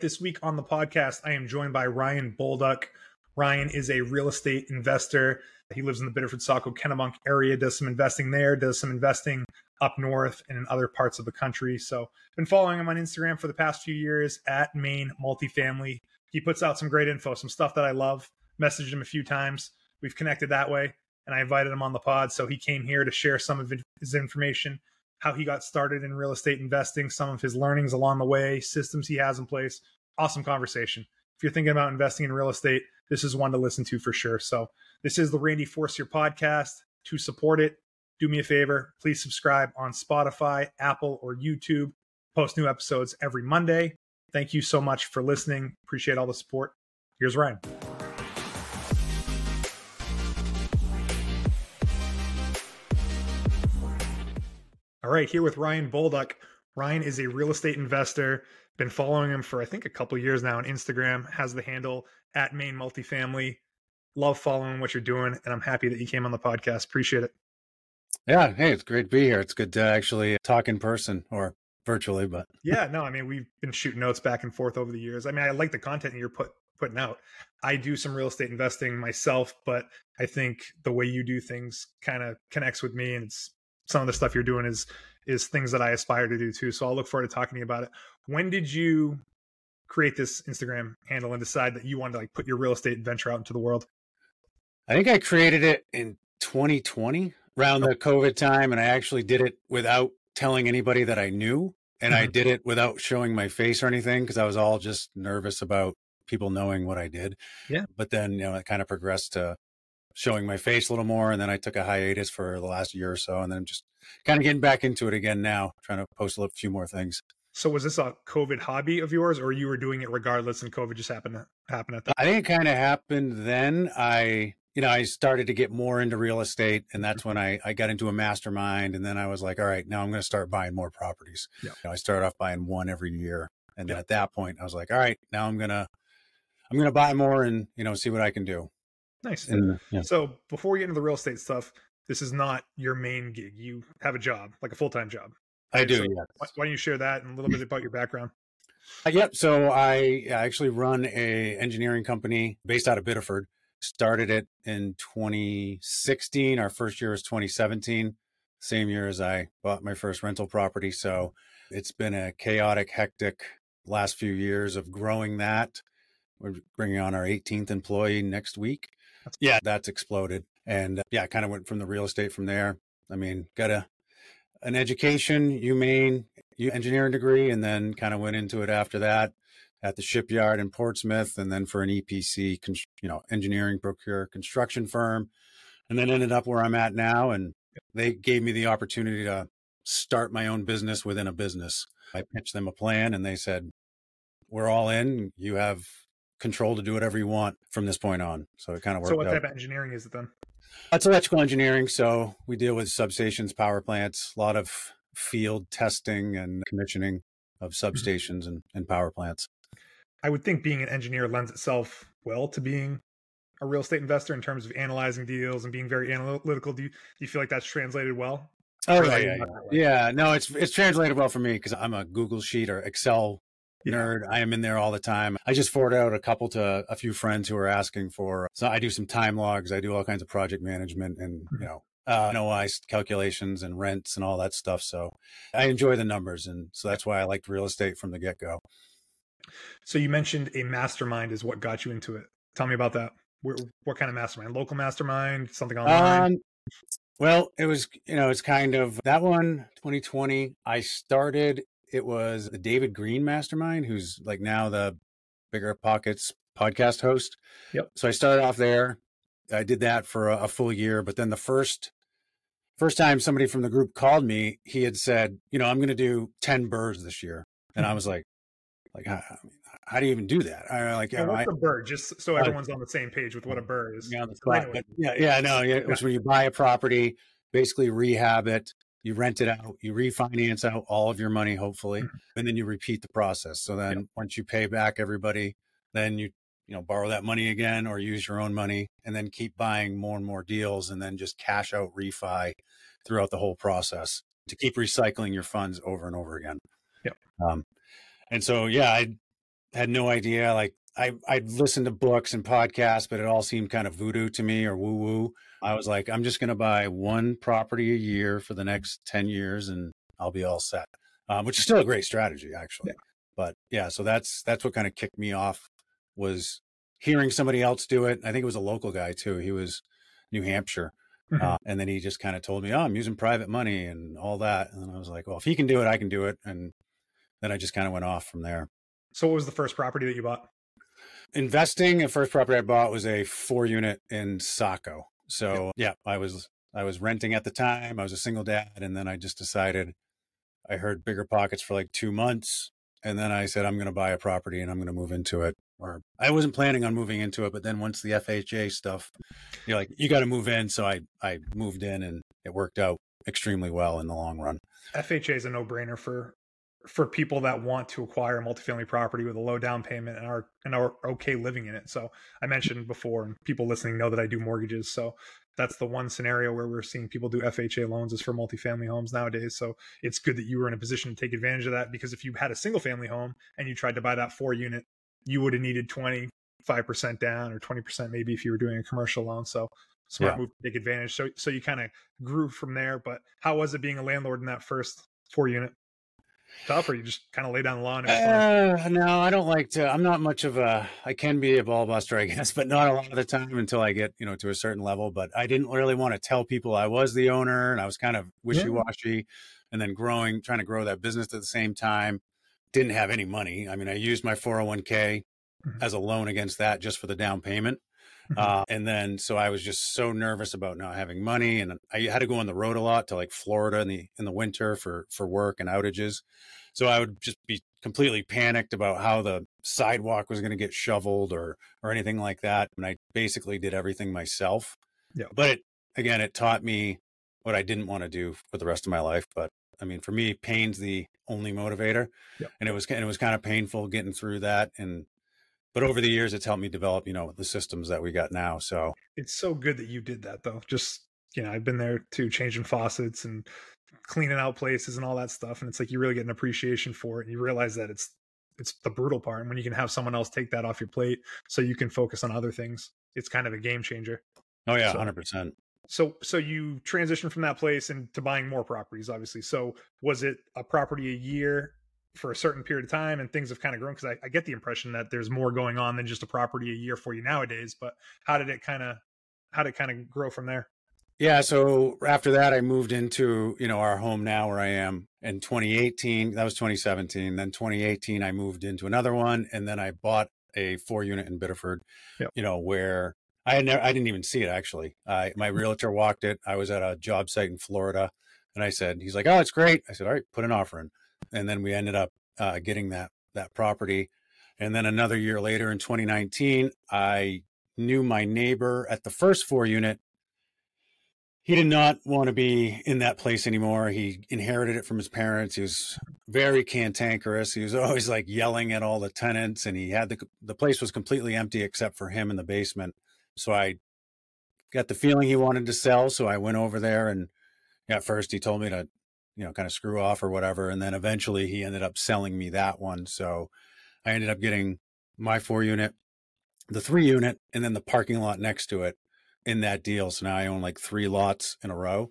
This week on the podcast, I am joined by Ryan Bolduc. Ryan is a real estate investor. He lives in the Biddeford, Saco, Kennebunk area, does some investing there, does some investing up north and in other parts of the country. So I've been following him on Instagram for the past few years at Maine Multifamily. He puts out some great info, some stuff that I love. Messaged him a few times. We've connected that way, and I invited him on the pod. So he came here to share some of his information, how he got started in real estate investing, some of his learnings along the way, systems he has in place. Awesome conversation. If you're thinking about investing in real estate, this is one to listen to for sure. So this is the Randy Forcier Podcast. To support it, do me a favor. Please subscribe on Spotify, Apple, or YouTube. Post new episodes every Monday. Thank you so much for listening. Appreciate all the support. Here's Ryan. All right, here with Ryan Bolduc. Ryan is a real estate investor. Been following him for, I think, a couple of years now on Instagram, has the handle at Maine Multifamily. Love following what you're doing, and I'm happy that you came on the podcast. Appreciate it. Yeah. Hey, it's great to be here. It's good to actually talk in person or virtually, but. Yeah, no, I mean, we've been shooting notes back and forth over the years. I mean, I like the content you're putting out. I do some real estate investing myself, but I think the way you do things kind of connects with me, and it's some of the stuff you're doing is things that I aspire to do too. So I'll look forward to talking to you about it. When did you create this Instagram handle and decide that you wanted to like put your real estate venture out into the world? I think I created it in 2020 around the COVID time. And I actually did it without telling anybody that I knew. And I did it without showing my face or anything because I was all just nervous about people knowing what I did. Yeah. But then, you know, it kind of progressed to showing my face a little more. And then I took a hiatus for the last year or so. And then I'm just kind of getting back into it again now, trying to post a few more things. So was this a COVID hobby of yours, or you were doing it regardless and COVID just happened at that point? I think it kind of happened then. I started to get more into real estate, and that's when I got into a mastermind. And then I was like, all right, now I'm going to start buying more properties. Yep. You know, I started off buying one every year. And then at that point I was like, all right, now I'm going to buy more and, you know, see what I can do. Nice. So before we get into the real estate stuff, this is not your main gig. You have a job, like a full-time job. Right? I do. So yes. Why don't you share that and a little bit about your background? Yep. So I actually run a engineering company based out of Biddeford. Started it in 2016. Our first year was 2017, same year as I bought my first rental property. So it's been a chaotic, hectic last few years of growing that. We're bringing on our 18th employee next week. Yeah, that's exploded. And I kind of went from the real estate from there. I mean, got an education, UMaine engineering degree, and then kind of went into it after that at the shipyard in Portsmouth, and then for an EPC, engineering, procure, construction firm, and then ended up where I'm at now. And they gave me the opportunity to start my own business within a business. I pitched them a plan and they said, we're all in, you have control to do whatever you want from this point on. So it kind of worked out. So what type of engineering is it then? That's electrical engineering. So we deal with substations, power plants, a lot of field testing and commissioning of substations and power plants. I would think being an engineer lends itself well to being a real estate investor in terms of analyzing deals and being very analytical. Do you feel like that's translated well? Oh, yeah. No, it's translated well for me because I'm a Google Sheet or Excel nerd. I am in there all the time. I just forward out to a few friends who are asking for. So I do some time logs. I do all kinds of project management and NOI calculations and rents and all that stuff. So I enjoy the numbers, and so that's why I liked real estate from the get go. So you mentioned a mastermind is what got you into it. Tell me about that. What kind of mastermind? Local mastermind? Something online? Well, it was it's kind of that one. 2020, I started. It was the David Green mastermind, who's like now the BiggerPockets podcast host. Yep. So I started off there. I did that for a full year. But then the first time somebody from the group called me, he had said, I'm going to do 10 BRRRRs this year. And I was like, how do you even do that? What's a BRRRR? Just so everyone's on the same page with what a BRRRR is. It was when you buy a property, basically rehab it. You rent it out, you refinance out all of your money, hopefully, and then you repeat the process. So then once you pay back everybody, then you borrow that money again or use your own money and then keep buying more and more deals and then just cash out refi throughout the whole process to keep recycling your funds over and over again. Yep. And so, I had no idea. Like I'd listened to books and podcasts, but it all seemed kind of voodoo to me or woo woo. I was like, I'm just going to buy one property a year for the next 10 years and I'll be all set, which is still a great strategy, actually. Yeah. But yeah, so that's what kind of kicked me off, was hearing somebody else do it. I think it was a local guy too. He was New Hampshire. Mm-hmm. And then he just kind of told me, oh, I'm using private money and all that. And I was like, well, if he can do it, I can do it. And then I just kind of went off from there. So what was the first property that you bought? Investing, the first property I bought was a 4-unit in Saco. So yeah, I was renting at the time. I was a single dad. And then I just decided, I heard BiggerPockets for like 2 months. And then I said, I'm going to buy a property and I'm going to move into it. Or I wasn't planning on moving into it, but then once the FHA stuff, you're like, you got to move in. So I moved in and it worked out extremely well in the long run. FHA is a no-brainer for people that want to acquire a multifamily property with a low down payment and are okay living in it. So I mentioned before, and people listening know that I do mortgages. So that's the one scenario where we're seeing people do FHA loans is for multifamily homes nowadays. So it's good that you were in a position to take advantage of that, because if you had a single family home and you tried to buy that 4-unit, you would have needed 25% down or 20% maybe if you were doing a commercial loan. So smart move to take advantage. So you kind of grew from there. But how was it being a landlord in that first 4-unit? Tough, or you just kind of lay down the law? No, I don't like to. I'm not much of a, I can be a ball buster, I guess, but not a lot of the time until I get, to a certain level. But I didn't really want to tell people I was the owner, and I was kind of wishy-washy and then trying to grow that business at the same time. Didn't have any money. I mean, I used my 401k as a loan against that just for the down payment. And then, so I was just so nervous about not having money, and I had to go on the road a lot to like Florida in the winter for work and outages. So I would just be completely panicked about how the sidewalk was going to get shoveled or anything like that. And I basically did everything myself. Yeah. But it taught me what I didn't want to do for the rest of my life. But I mean, for me, pain's the only motivator, and it was kind of painful getting through that. But over the years, it's helped me develop, the systems that we got now. So it's so good that you did that, though. Just, I've been there too, changing faucets and cleaning out places and all that stuff. And it's like, you really get an appreciation for it. And you realize that it's the brutal part. And when you can have someone else take that off your plate so you can focus on other things, it's kind of a game changer. Oh yeah. 100%. So you transitioned from that place and to buying more properties, obviously. So was it a property a year for a certain period of time, and things have kind of grown? Because I get the impression that there's more going on than just a property a year for you nowadays. But how did it kind of grow from there? Yeah. So after that, I moved into, our home now where I am in 2018. That was 2017. Then 2018, I moved into another one, and then I bought a 4-unit in Biddeford, where I didn't even see it, actually. My realtor walked it. I was at a job site in Florida, and I said, he's like, oh, it's great. I said, all right, put an offer in. And then we ended up getting that property. And then another year later in 2019, I knew my neighbor at the first 4-unit. He did not want to be in that place anymore. He inherited it from his parents. He was very cantankerous. He was always like yelling at all the tenants, and he had the place was completely empty except for him in the basement. So I got the feeling he wanted to sell. So I went over there, and at first he told me to kind of screw off or whatever. And then eventually he ended up selling me that one. So I ended up getting my 4-unit, the 3-unit, and then the parking lot next to it in that deal. So now I own like 3 lots in a row.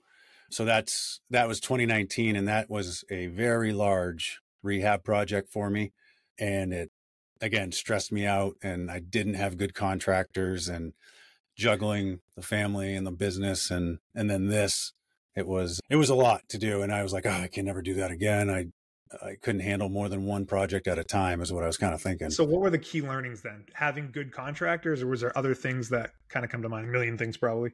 So that was 2019. And that was a very large rehab project for me. And it, again, stressed me out, and I didn't have good contractors, and juggling the family and the business. And then this, it was a lot to do. And I was like, oh, I can never do that again. I couldn't handle more than one project at a time is what I was kind of thinking. So what were the key learnings then? Having good contractors, or was there other things that kind of come to mind? A million things probably.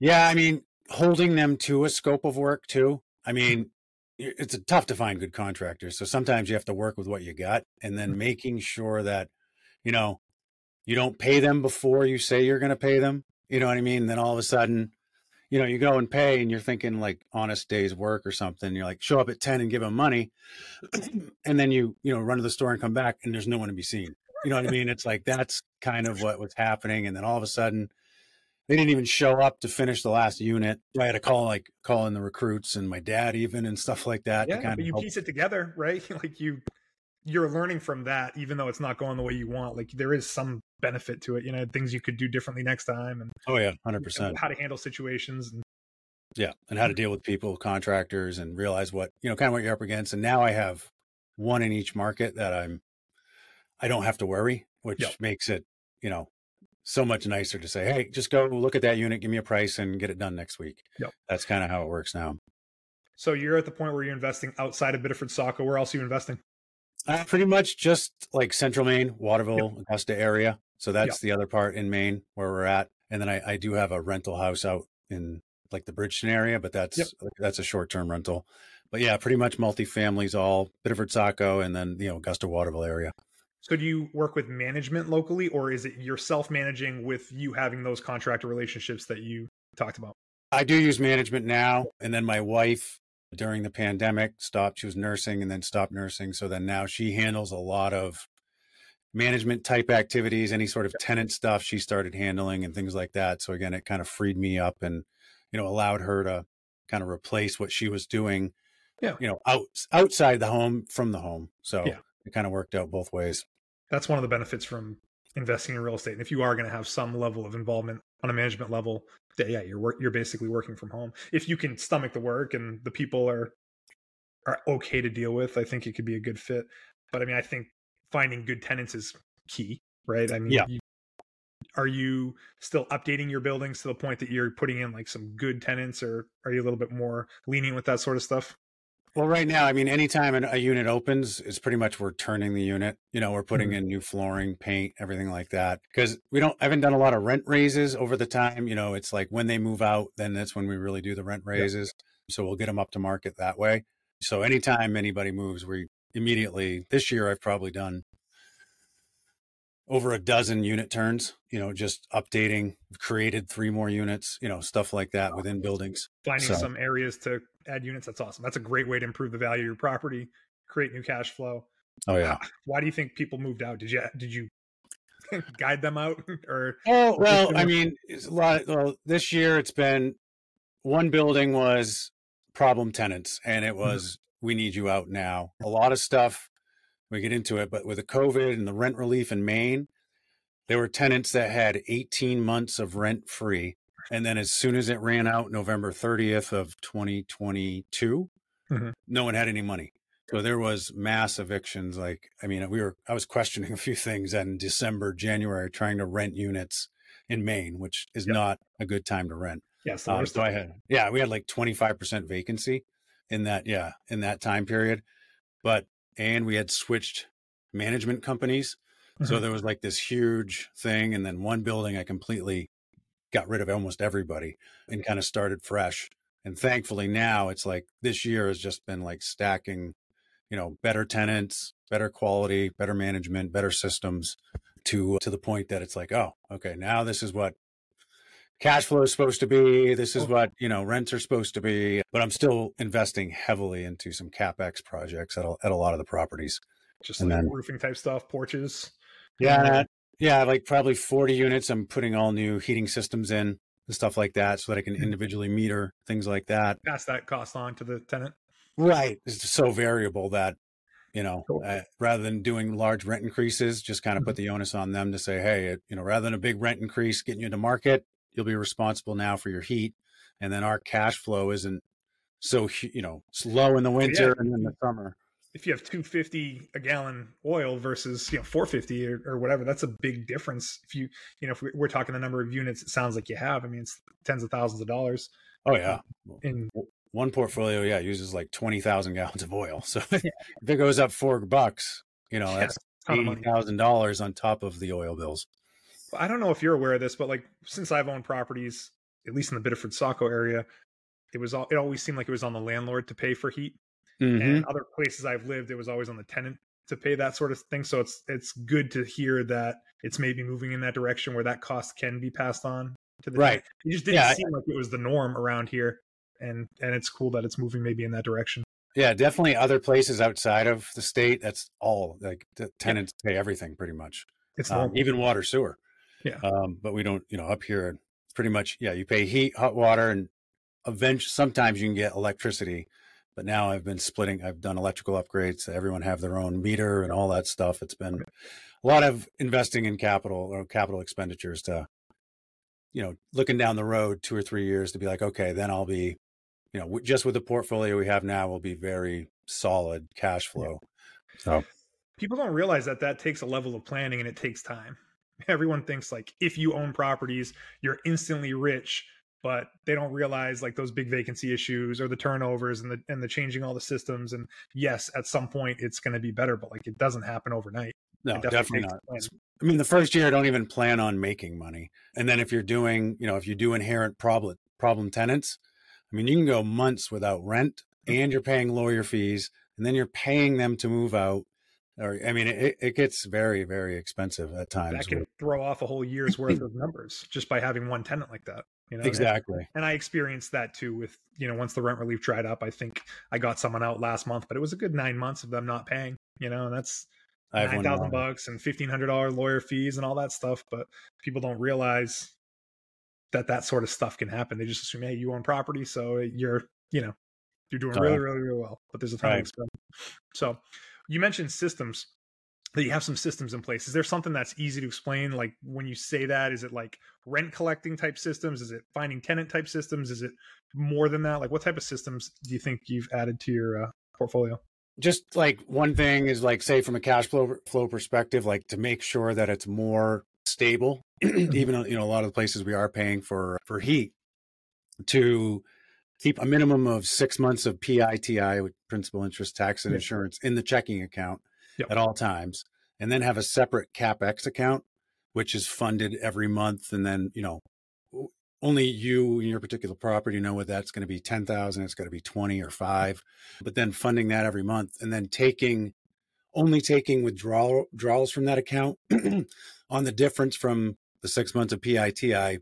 Yeah. I mean, holding them to a scope of work too. I mean, it's tough to find good contractors. So sometimes you have to work with what you got, and then making sure that, you don't pay them before you say you're going to pay them. You know what I mean? And then all of a sudden, you go and pay, and you're thinking like honest day's work or something. You're like, show up at 10 and give them money. And then you run to the store and come back, and there's no one to be seen. You know what I mean? It's like, that's kind of what was happening. And then all of a sudden they didn't even show up to finish the last unit. I had to call in the recruits and my dad even and stuff like that. Yeah, to kind of help. Piece it together, right? Like you you're learning from that, even though it's not going the way you want. Like, there is some benefit to it, you know, things you could do differently next time. And 100%. How to handle situations. And how to deal with people, contractors, and realize what, you know, kind of what you're up against. And now I have one in each market that I don't have to worry, which makes it, you know, so much nicer to say, hey, just go look at that unit, give me a price and get it done next week. That's kind of how it works now. So you're at the point where you're investing outside of Biddeford, Saco. Where else are you investing? Pretty much just like Central Maine, Waterville, Augusta area. So that's the other part in Maine where we're at. And then I do have a rental house out in like the Bridgeton area, but that's a short-term rental. But yeah, pretty much multifamilies, all Biddeford, Saco, and then, you know, Augusta, Waterville area. So do you work with management locally, or is it you're self-managing with you having those contractor relationships that you talked about? I do use management now. And then my wife during the pandemic stopped. She was nursing and then stopped nursing. So then now she handles a lot of management type activities, any sort of tenant stuff she started handling and things like that. So again, it kind of freed me up and, you know, allowed her to kind of replace what she was doing, you know, outside the home from the home. So it kind of worked out both ways. That's one of the benefits from investing in real estate. And if you are going to have some level of involvement on a management level, you're basically working from home. If you can stomach the work and the people are okay to deal with, I think it could be a good fit. But I mean, I think finding good tenants is key, right? I mean, are you still updating your buildings to the point that you're putting in like some good tenants, or are you a little bit more lenient with that sort of stuff? Well, right now, I mean, anytime a unit opens, it's pretty much we're turning the unit. You know, we're putting in new flooring, paint, everything like that. Because I haven't done a lot of rent raises over the time. You know, it's like when they move out, then that's when we really do the rent raises. Yep. So we'll get them up to market that way. So anytime anybody moves, we immediately, this year, I've probably done over a dozen unit turns, you know, just updating, created 3 more units, you know, stuff like that within buildings. Finding some areas to add units. That's awesome. That's a great way to improve the value of your property, create new cash flow. Oh yeah. Why do you think people moved out? Did you guide them out or? Oh, well, I mean, it's a lot. Well, this year it's been one building was problem tenants and it was, we need you out now. A lot of stuff. We get into it, but with the COVID and the rent relief in Maine, there were tenants that had 18 months of rent free. And then as soon as it ran out, November 30th of 2022, no one had any money. So there was mass evictions. Like, I mean, I was questioning a few things in December, January, trying to rent units in Maine, which is not a good time to rent. So we had like 25% vacancy in that time period. And we had switched management companies. So there was like this huge thing. And then one building, I completely got rid of almost everybody and kind of started fresh. And thankfully now it's like this year has just been like stacking, you know, better tenants, better quality, better management, better systems to the point that it's like, oh, okay, now this is what cash flow is supposed to be. This is what, you know, rents are supposed to be, but I'm still investing heavily into some CapEx projects at a lot of the properties. Just and like then, roofing type stuff, porches. Yeah. Like probably 40 units. I'm putting all new heating systems in and stuff like that so that I can individually meter things like that. Pass that cost on to the tenant. Right. It's just so variable that, you know, rather than doing large rent increases, just kind of put the onus on them to say, hey, you know, rather than a big rent increase, getting you to market, you'll be responsible now for your heat. And then our cash flow isn't so, you know, slow in the winter and in the summer. If you have $2.50 a gallon oil versus, you know, $4.50 or whatever, that's a big difference. If you, you know, if we're talking the number of units, it sounds like you have, I mean, it's tens of thousands of dollars. Oh yeah. In one portfolio. Yeah. Uses like 20,000 gallons of oil. So if it goes up $4, you know, that's $80,000 on top of the oil bills. I don't know if you're aware of this, but like since I've owned properties, at least in the Biddeford Saco area, it always seemed like it was on the landlord to pay for heat. And other places I've lived, it was always on the tenant to pay that sort of thing. So it's good to hear that it's maybe moving in that direction where that cost can be passed on to the tenant. It just didn't seem like it was the norm around here. And it's cool that it's moving maybe in that direction. Yeah, definitely other places outside of the state, that's all like the tenants pay everything pretty much. It's even water, sewer. Yeah. But we don't, you know, up here pretty much, you pay heat, hot water, and sometimes you can get electricity, But now I've been splitting. I've done electrical upgrades. Everyone have their own meter and all that stuff. It's been a lot of investing in capital or capital expenditures to, you know, looking down the road 2 or 3 years to be like, okay, then I'll be, you know, just with the portfolio we have now will be very solid cash flow. So people don't realize that that takes a level of planning and it takes time. Everyone thinks like if you own properties, you're instantly rich. But they don't realize like those big vacancy issues or the turnovers and the changing all the systems. And yes, at some point it's going to be better, but like it doesn't happen overnight. No, definitely not. I mean, the first year I don't even plan on making money. And then if you're doing, you know, if you do inherent problem tenants, I mean, you can go months without rent and you're paying lawyer fees and then you're paying them to move out. Or, I mean, it gets very, very expensive at times. That can throw off a whole year's worth of numbers just by having one tenant like that. You know, exactly. And I experienced that too with, you know, once the rent relief dried up, I think I got someone out last month, but it was a good 9 months of them not paying, you know, and that's $9,000 and $1,500 lawyer fees and all that stuff. But people don't realize that that sort of stuff can happen. They just assume, hey, you own property. So you're, you know, you're doing really, really, really well, but there's a time. So you mentioned systems, that you have some systems in place. Is there something that's easy to explain? Like when you say that, is it like rent collecting type systems? Is it finding tenant type systems? Is it more than that? Like what type of systems do you think you've added to your portfolio? Just like one thing is like, say from a cash flow perspective, like to make sure that it's more stable, even, you know, a lot of the places we are paying for heat, to keep a minimum of 6 months of PITI, principal, interest, tax, and insurance in the checking account. Yep. At all times, and then have a separate CapEx account, which is funded every month. And then, you know, only you and your particular property know what that's going to be, 10,000, it's going to be 20 or 5, but then funding that every month and then only taking withdrawals from that account on the difference from the 6 months of PITI,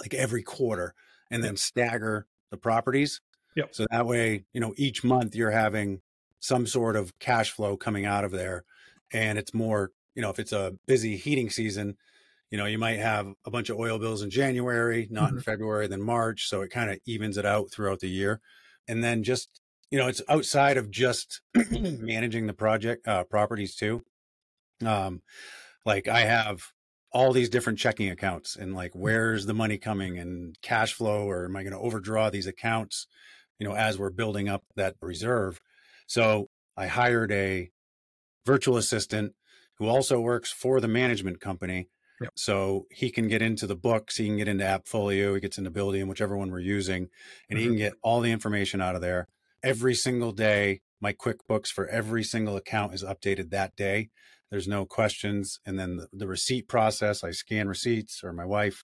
like every quarter, and then stagger the properties. Yep. So that way, you know, each month you're having some sort of cash flow coming out of there. And it's more, you know, if it's a busy heating season, you know, you might have a bunch of oil bills in January, not in February, then March. So it kind of evens it out throughout the year. And then just, you know, it's outside of just managing the project properties too. Like I have all these different checking accounts and like, where's the money coming and cash flow, or am I going to overdraw these accounts, you know, as we're building up that reserve. So I hired a virtual assistant who also works for the management company. Yep. So he can get into the books, he can get into AppFolio, he gets into Buildium, whichever one we're using, and he can get all the information out of there. Every single day, my QuickBooks for every single account is updated that day. There's no questions. And then the receipt process, I scan receipts, or my wife,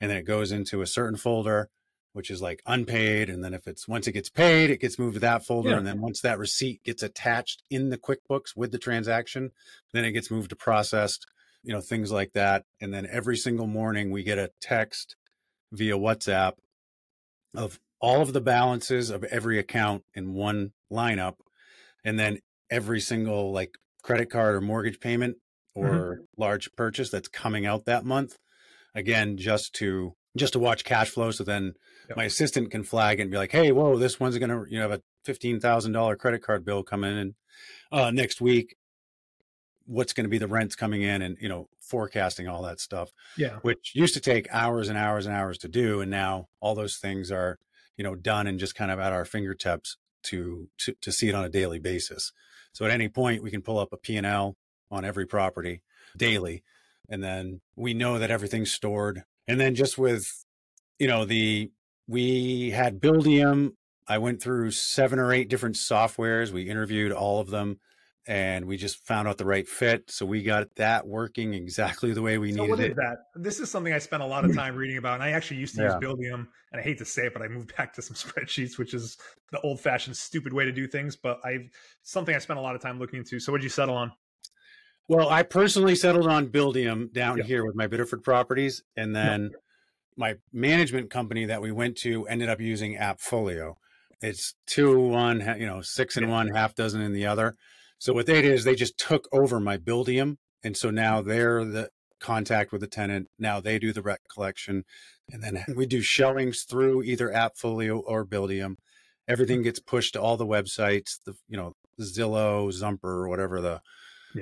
and then it goes into a certain folder, which is like unpaid. And then if it's, once it gets paid, it gets moved to that folder. Yeah. And then once that receipt gets attached in the QuickBooks with the transaction, then it gets moved to processed, you know, things like that. And then every single morning we get a text via WhatsApp of all of the balances of every account in one lineup. And then every single like credit card or mortgage payment or large purchase that's coming out that month. Again, just to watch cash flow. So then my assistant can flag and be like, hey, whoa, this one's going to, you know, have a $15,000 credit card bill coming in next week. What's going to be the rents coming in, and, you know, forecasting all that stuff, which used to take hours and hours and hours to do. And now all those things are, you know, done and just kind of at our fingertips to see it on a daily basis. So at any point we can pull up a P&L on every property daily. And then we know that everything's stored. And then just with, you know, we had Buildium. I went through 7 or 8 different softwares. We interviewed all of them and we just found out the right fit. So we got that working exactly the way we needed it. So what is that? This is something I spent a lot of time reading about. And I actually used to use Buildium, and I hate to say it, but I moved back to some spreadsheets, which is the old fashioned stupid way to do things. But something I spent a lot of time looking into. So what did you settle on? Well, I personally settled on Buildium down here with my Biddeford properties. And then my management company that we went to ended up using AppFolio. It's 2 in one, you know, 6 in one, half dozen in the other. So what they did is they just took over my Buildium. And so now they're the contact with the tenant. Now they do the rent collection. And then we do showings through either AppFolio or Buildium everything gets pushed to all the websites, the, you know, Zillow, Zumper, whatever the,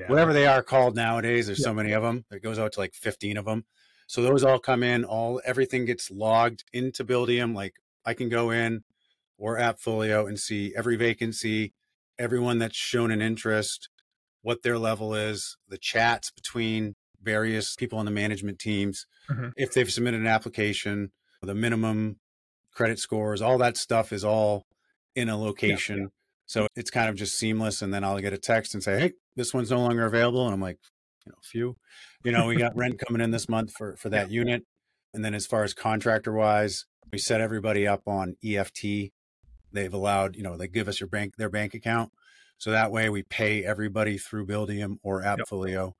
whatever they are called nowadays. There's so many of them. It goes out to like 15 of them. So those all come in, all, everything gets logged into Buildium. Like I can go in or AppFolio and see every vacancy, everyone that's shown an interest, what their level is, the chats between various people on the management teams, if they've submitted an application, the minimum credit scores, all that stuff is all in a location. So it's kind of just seamless. And then I'll get a text and say, hey, this one's no longer available. And I'm like, you know, phew, you know, we got rent coming in this month for that unit. And then as far as contractor wise, we set everybody up on EFT. They've allowed, you know, they give us your bank, their bank account. So that way we pay everybody through Buildium or AppFolio.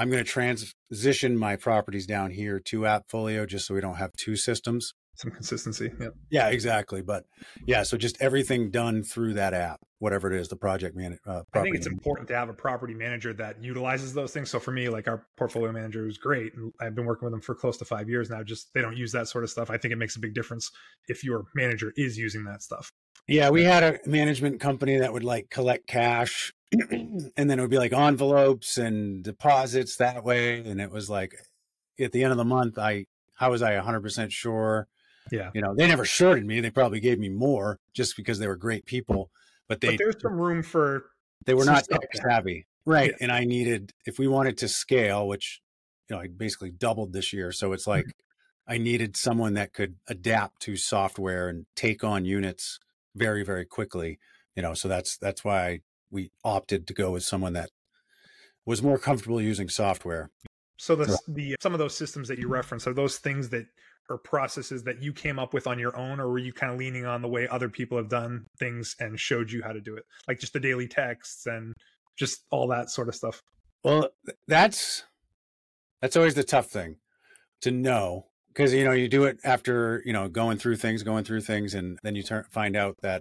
I'm going to transition my properties down here to AppFolio just so we don't have two systems. Some consistency. Yeah, exactly. But yeah, so just everything done through that app, whatever it is, the project manager. I think it's important to have a property manager that utilizes those things. So for me, like our portfolio manager was great. And I've been working with them for close to 5 years now. Just they don't use that sort of stuff. I think it makes a big difference if your manager is using that stuff. Yeah, we had a management company that would like collect cash and then it would be like envelopes and deposits that way. And it was like at the end of the month, how was I 100% sure? Yeah. You know, they never shorted me. They probably gave me more just because they were great people, but there's some room for, they were not tech savvy. Right. Yeah. And I needed, if we wanted to scale, which, you know, I basically doubled this year. So it's like, I needed someone that could adapt to software and take on units very, very quickly, you know? So that's why we opted to go with someone that was more comfortable using software. So some of those systems that you reference, are those things that or processes that you came up with on your own, or were you kind of leaning on the way other people have done things and showed you how to do it? Like just the daily texts and just all that sort of stuff. Well, that's always the tough thing to know. Cause you know, you do it after, you know, going through things. And then you find out that,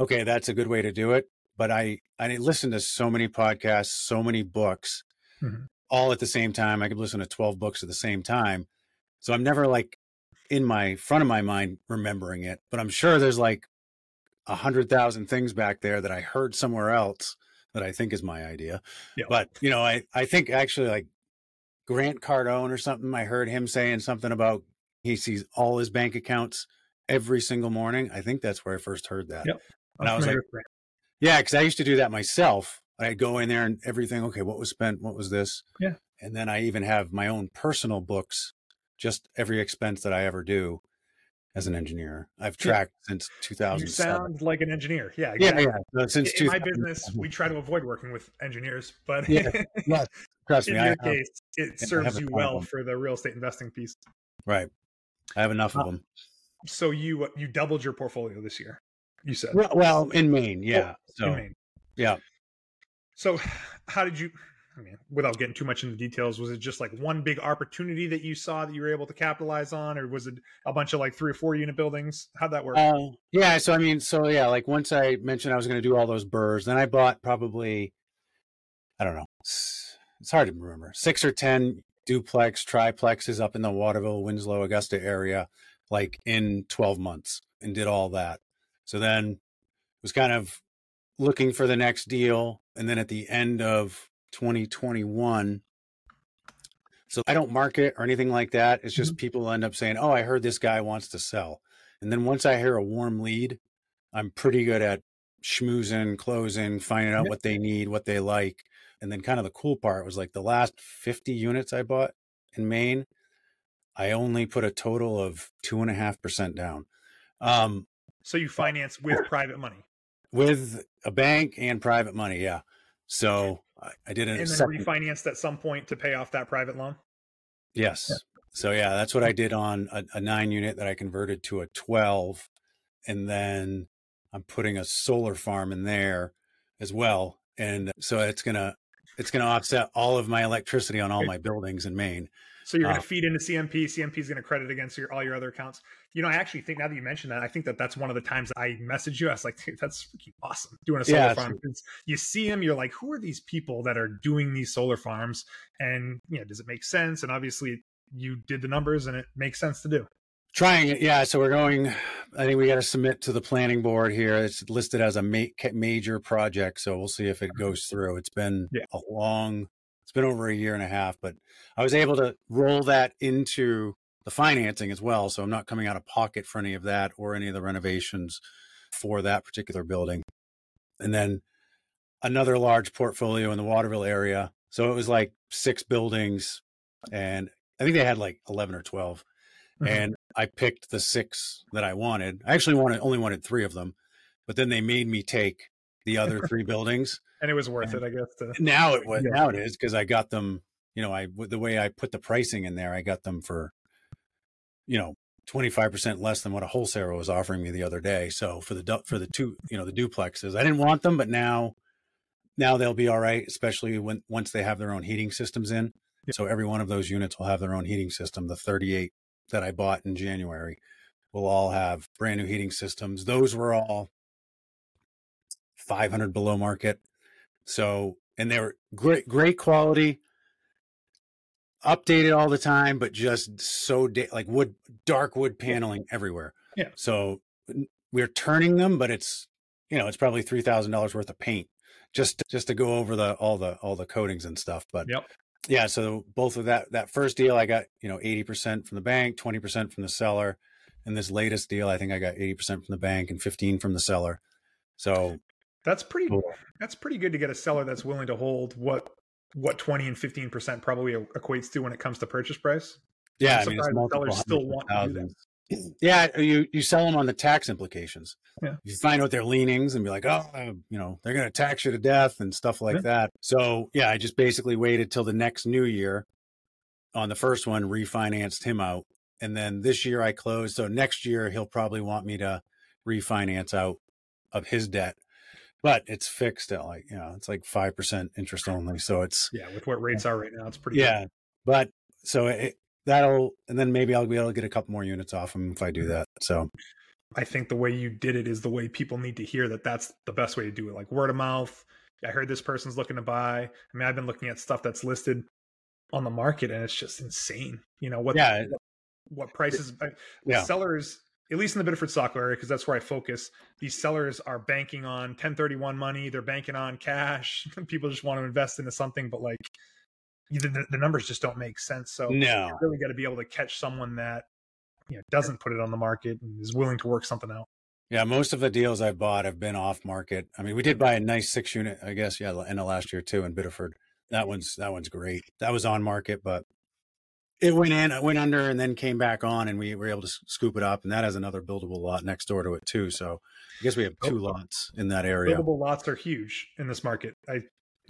okay, that's a good way to do it. But I listened to so many podcasts, so many books all at the same time. I could listen to 12 books at the same time. So I'm never like, in my front of my mind remembering it, but I'm sure there's like 100,000 things back there that I heard somewhere else that I think is my idea. Yeah. But you know, I think actually like Grant Cardone or something, I heard him saying something about he sees all his bank accounts every single morning. I think that's where I first heard that. Yep. And I was like, yeah, because I used to do that myself. I'd go in there and everything, okay, what was spent? What was this? Yeah. And then I even have my own personal books, just every expense that I ever do as an engineer. I've tracked since 2007. You sound like an engineer. Yeah. Exactly. Yeah. So since in my business, we try to avoid working with engineers, but trust me, in your case, it serves you well for the real estate investing piece. Right. I have enough of them. So you doubled your portfolio this year, you said? Well, in Maine. Yeah. In Maine. Yeah. So how did you... I mean, without getting too much into details, was it just like one big opportunity that you saw that you were able to capitalize on, or was it a bunch of like 3 or 4 unit buildings? How'd that work? Yeah. So like once I mentioned I was going to do all those BRRRRs, then I bought probably, I don't know, it's hard to remember, 6 or 10 duplex, triplexes up in the Waterville, Winslow, Augusta area, like in 12 months and did all that. So then it was kind of looking for the next deal. And then at the end of 2021. So I don't market or anything like that. It's just people end up saying, oh, I heard this guy wants to sell. And then once I hear a warm lead, I'm pretty good at schmoozing, closing, finding out what they need, what they like. And then kind of the cool part was like the last 50 units I bought in Maine, I only put a total of 2.5% down. So you finance with private money? With a bank and private money. Yeah. So I did it. And then refinanced at some point to pay off that private loan? Yes. Yeah. So yeah, that's what I did on a 9 unit that I converted to a 12. And then I'm putting a solar farm in there as well. And so it's going to offset all of my electricity on all my buildings in Maine. So you're going to feed into CMP. CMP is going to credit against all your other accounts. You know, I actually think now that you mentioned that, I think that that's one of the times I messaged you. I was like, dude, that's freaking awesome doing a solar farm. You see them, you're like, who are these people that are doing these solar farms? And, you know, does it make sense? And obviously you did the numbers and it makes sense to do. Trying it, yeah. So we're going, I think we got to submit to the planning board here. It's listed as a major project. So we'll see if it goes through. It's been it's been over a year and a half, but I was able to roll that into the financing as well. So I'm not coming out of pocket for any of that or any of the renovations for that particular building. And then another large portfolio in the Waterville area. So it was like 6 buildings and I think they had like 11 or 12. Mm-hmm. And I picked the 6 that I wanted. I actually only wanted 3 of them, but then they made me take the other 3 buildings. And it was worth it, I guess. Now it is, because I got them, the way I put the pricing in there, I got them for, 25% less than what a wholesaler was offering me the other day. So for the two, the duplexes, I didn't want them, but now they'll be all right, especially once they have their own heating systems in. Yeah. So every one of those units will have their own heating system. The 38 that I bought in January will all have brand new heating systems. Those were all 500 below market. So, and they were great quality, updated all the time, but just so like dark wood paneling everywhere. Yeah. So we're turning them, but it's, it's probably $3,000 worth of paint just to go over all the coatings and stuff. But yep. Yeah. So both of that first deal, I got, 80% from the bank, 20% from the seller. And this latest deal, I think I got 80% from the bank and 15% from the seller. So that's pretty good to get a seller that's willing to hold what 20 and 15% probably equates to when it comes to purchase price. Yeah. I'm surprised sellers still want to do this. Yeah. You sell them on the tax implications. Yeah. You find out their leanings and be like, they're going to tax you to death and stuff like that. So yeah, I just basically waited till the next new year on the first one, refinanced him out. And then this year I closed. So next year he'll probably want me to refinance out of his debt. But it's fixed at it's like 5% interest only. So it's with what rates are right now, it's pretty good. But so and then maybe I'll be able to get a couple more units off them if I do that. So I think the way you did it is the way people need to hear that's the best way to do it. Like word of mouth. I heard this person's looking to buy. I mean, I've been looking at stuff that's listed on the market and it's just insane. What prices sellers, at least in the Biddeford Saco area, because that's where I focus, these sellers are banking on 1031 money. They're banking on cash. People just want to invest into something, but like the numbers just don't make sense. So you really got to be able to catch someone that doesn't put it on the market and is willing to work something out. Yeah, most of the deals I bought have been off market. I mean, we did buy a nice 6 unit, I guess, in the last year too in Biddeford. That one's great. That was on market, but it went under and then came back on and we were able to scoop it up. And that has another buildable lot next door to it too. So I guess we have 2 lots in that area. Buildable lots are huge in this market.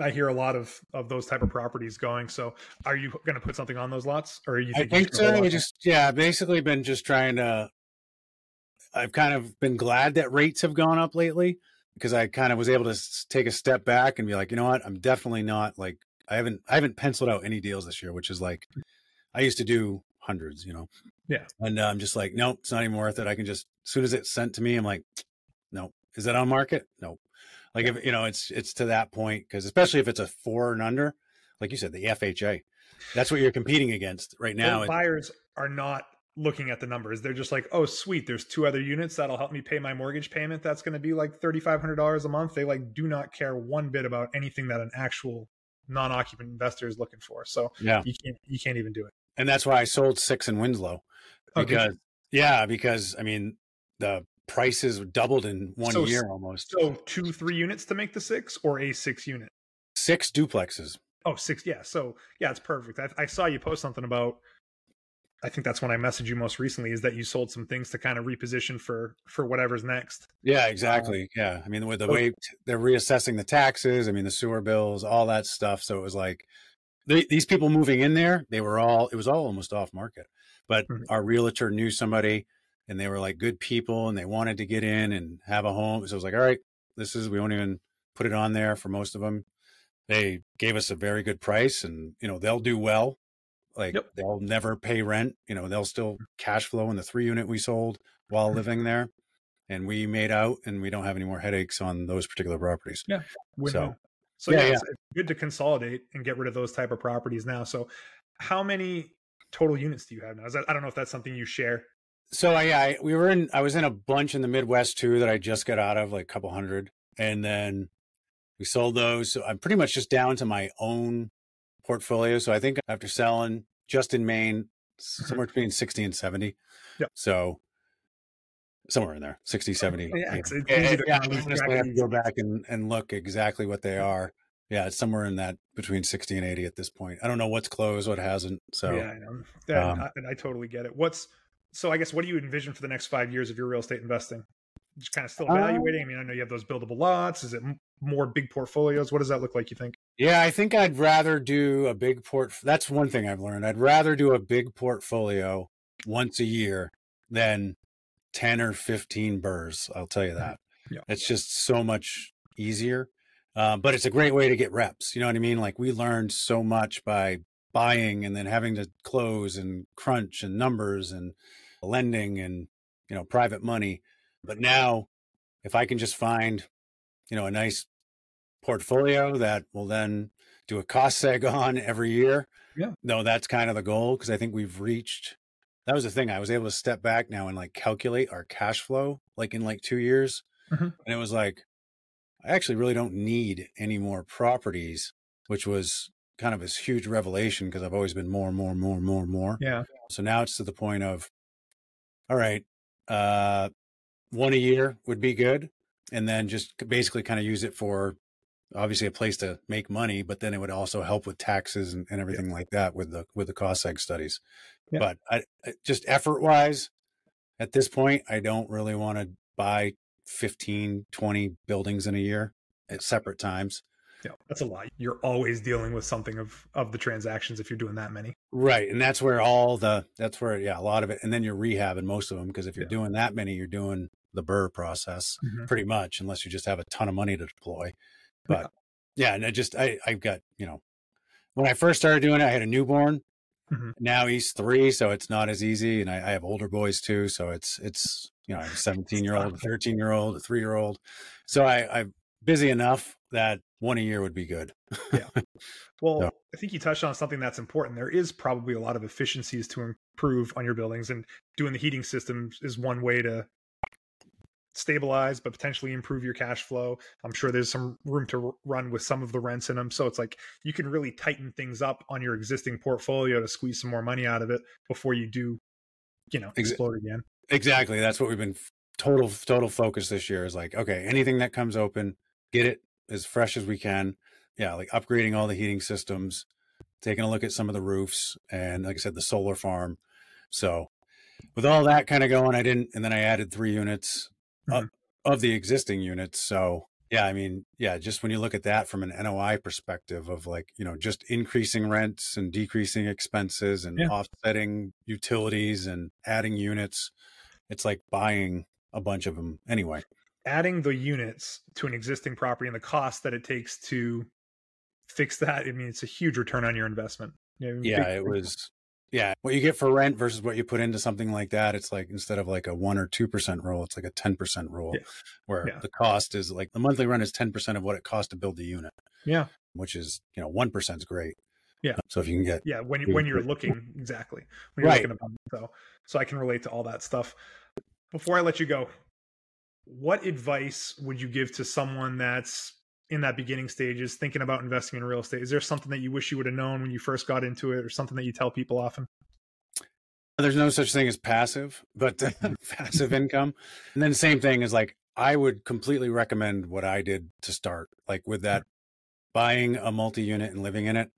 I hear a lot of those type of properties going. So are you going to put something on those lots? Or are you thinking? I think so. We basically been just trying to, I've kind of been glad that rates have gone up lately because I kind of was able to take a step back and be like, you know what? I'm definitely not like, I haven't penciled out any deals this year, which is like, I used to do hundreds, Yeah. And I'm just like, nope, it's not even worth it. I can just, as soon as it's sent to me, I'm like, nope. Is that on market? Nope. Like, if, it's to that point, because especially if it's a 4 and under, like you said, the FHA, that's what you're competing against right now. Those buyers are not looking at the numbers. They're just like, oh, sweet. There's 2 other units that'll help me pay my mortgage payment. That's going to be like $3,500 a month. They like do not care one bit about anything that an actual non-occupant investor is looking for. So you can't even do it. And that's why I sold 6 in Winslow because I mean, the prices doubled in one year almost. So 2-3 units to make the 6 or a 6 unit? 6 duplexes. Oh, 6. Yeah. So yeah, it's perfect. I saw you post something about, I think that's when I messaged you most recently, is that you sold some things to kind of reposition for whatever's next. Yeah, exactly. I mean, with the way they're reassessing the taxes, I mean, the sewer bills, all that stuff. So it was like, these people moving in there, it was all almost off market, but our realtor knew somebody and they were like good people and they wanted to get in and have a home. So I was like, all right, we won't even put it on there for most of them. They gave us a very good price and, they'll do well. Like they'll never pay rent. They'll still cash flow in the 3 unit we sold while living there. And we made out and we don't have any more headaches on those particular properties. Yeah. It's good to consolidate and get rid of those type of properties now. So how many total units do you have now? I don't know if that's something you share. So I was in a bunch in the Midwest too that I just got out of, like a couple hundred, and then we sold those. So I'm pretty much just down to my own portfolio. So I think after selling just in Maine, somewhere between 60 and 70. Yep. So somewhere in there, 60, 70. Yeah, I have to go back and look exactly what they are. Yeah, it's somewhere in that between 60 and 80 at this point. I don't know what's closed, what hasn't. So yeah, I know. Yeah, I totally get it. So I guess, what do you envision for the next 5 years of your real estate investing? Just kind of still evaluating. I mean, I know you have those buildable lots. Is it more big portfolios? What does that look like, you think? Yeah, I think I'd rather do a big that's one thing I've learned. I'd rather do a big portfolio once a year than 10 or 15 BRRRRs. I'll tell you that. Yeah. It's just so much easier. But it's a great way to get reps. You know what I mean? Like, we learned so much by buying and then having to close and crunch and numbers and lending and, you know, private money. But now if I can just find, you know, a nice portfolio that will then do a cost seg on every year. Yeah. No, that's kind of the goal, because I think we've reached, that was the thing. I was able to step back now and like calculate our cash flow, like in like 2 years. Mm-hmm. And it was like, I actually really don't need any more properties, which was kind of this huge revelation, because I've always been more. Yeah. So now it's to the point of, all right, one a year would be good. And then just basically kind of use it for, obviously, a place to make money, but then it would also help with taxes and everything like that with the cost seg studies. Yeah. But I just effort wise at this point, I don't really want to buy 15, 20 buildings in a year at separate times. Yeah, that's a lot. You're always dealing with something of the transactions if you're doing that many. Right. And that's where a lot of it. And then you're rehabbing most of them, because if you're doing that many, you're doing the BRRRR process pretty much, unless you just have a ton of money to deploy. But and I've got, you know, when I first started doing it, I had a newborn. Mm-hmm. Now he's 3, so it's not as easy. And I have older boys too. So it's, you know, I have a 17-year-old, a 13-year-old, a 3-year-old. So I'm busy enough that one a year would be good. Yeah. Well, so. I think you touched on something that's important. There is probably a lot of efficiencies to improve on your buildings, and doing the heating system is one way to stabilize, but potentially improve your cash flow. I'm sure there's some room to run with some of the rents in them. So it's like, you can really tighten things up on your existing portfolio to squeeze some more money out of it before you do, you know, explode again. Exactly. That's what we've been total focus this year is like, okay, anything that comes open, get it as fresh as we can. Yeah. Like upgrading all the heating systems, taking a look at some of the roofs, and like I said, the solar farm. So with all that kind of going, and then I added 3 units of the existing units. So yeah, I mean, yeah, just when you look at that from an NOI perspective of like, you know, just increasing rents and decreasing expenses and offsetting utilities and adding units, it's like buying a bunch of them anyway. Adding the units to an existing property and the cost that it takes to fix that, I mean, it's a huge return on your investment. What you get for rent versus what you put into something like that, it's like, instead of like a 1 or 2% rule, it's like a 10% rule where the cost is like, the monthly rent is 10% of what it costs to build the unit. Yeah. Which is, you know, 1% is great. Yeah. So if you can get. Yeah. So I can relate to all that stuff. Before I let you go, what advice would you give to someone that's in that beginning stages thinking about investing in real estate? Is there something that you wish you would have known when you first got into it, or something that you tell people often? There's no such thing as passive, but passive income. And then same thing is like, I would completely recommend what I did to start, like with that buying a multi-unit and living in it,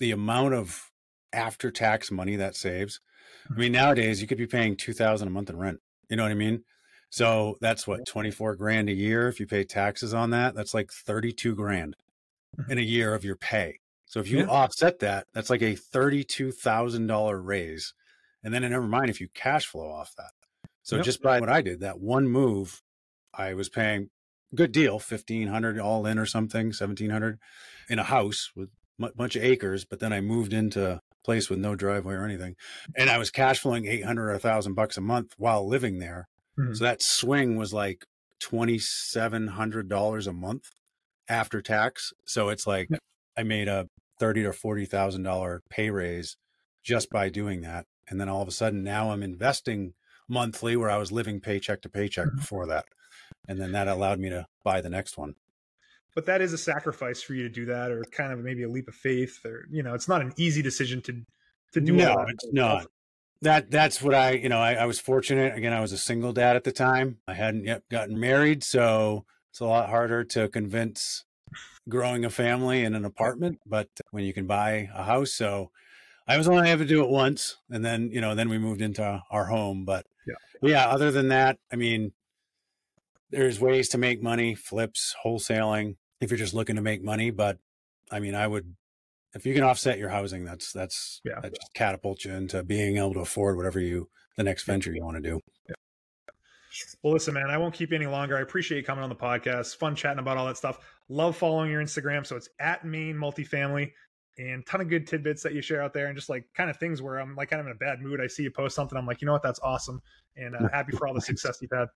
the amount of after-tax money that saves. I mean, nowadays you could be paying $2,000 a month in rent. You know what I mean? So that's what, $24,000 a year. If you pay taxes on that, that's like $32,000 in a year of your pay. So if you offset that, that's like a $32,000 raise. And then never mind if you cash flow off that. So just by what I did, that one move, I was paying good deal, $1,500 all in or something, $1,700 in a house with a bunch of acres. But then I moved into a place with no driveway or anything, and I was cash flowing $800 or $1,000 a month while living there. So that swing was like $2,700 a month after tax. So it's like I made a $30,000 to $40,000 pay raise just by doing that. And then all of a sudden now I'm investing monthly, where I was living paycheck to paycheck before that. And then that allowed me to buy the next one. But that is a sacrifice for you to do that, or kind of maybe a leap of faith, or, you know, it's not an easy decision to do. No, it's not. That's what I, you know, I was fortunate. Again, I was a single dad at the time. I hadn't yet gotten married. So it's a lot harder to convince growing a family in an apartment, but when you can buy a house. So I was only able to do it once. And then, you know, then we moved into our home. But yeah, other than that, I mean, there's ways to make money, flips, wholesaling, if you're just looking to make money. But I mean, I would, if you can offset your housing, that just catapults you into being able to afford whatever the next venture you want to do. Yeah. Well, listen, man, I won't keep you any longer. I appreciate you coming on the podcast. Fun chatting about all that stuff. Love following your Instagram. So it's at Maine Multifamily, and ton of good tidbits that you share out there, and just like kind of things where I'm like kind of in a bad mood. I see you post something, I'm like, you know what? That's awesome. And happy for all the success you've had.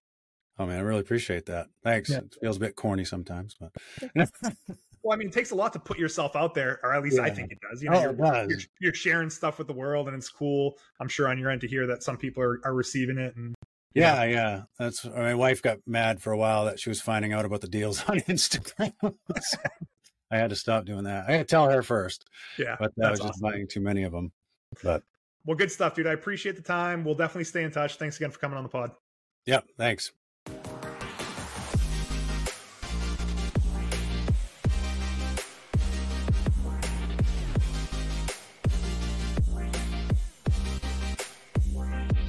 Oh man, I really appreciate that. Thanks. Yeah. It feels a bit corny sometimes, but well, I mean, it takes a lot to put yourself out there, or at least I think it does. You know, you're sharing stuff with the world, and it's cool. I'm sure on your end to hear that some people are receiving it. And yeah. That's my wife got mad for a while that she was finding out about the deals on Instagram. So I had to stop doing that. I had to tell her first. Yeah, but that was awesome. Just buying too many of them. But well, good stuff, dude. I appreciate the time. We'll definitely stay in touch. Thanks again for coming on the pod. Yep. Thanks.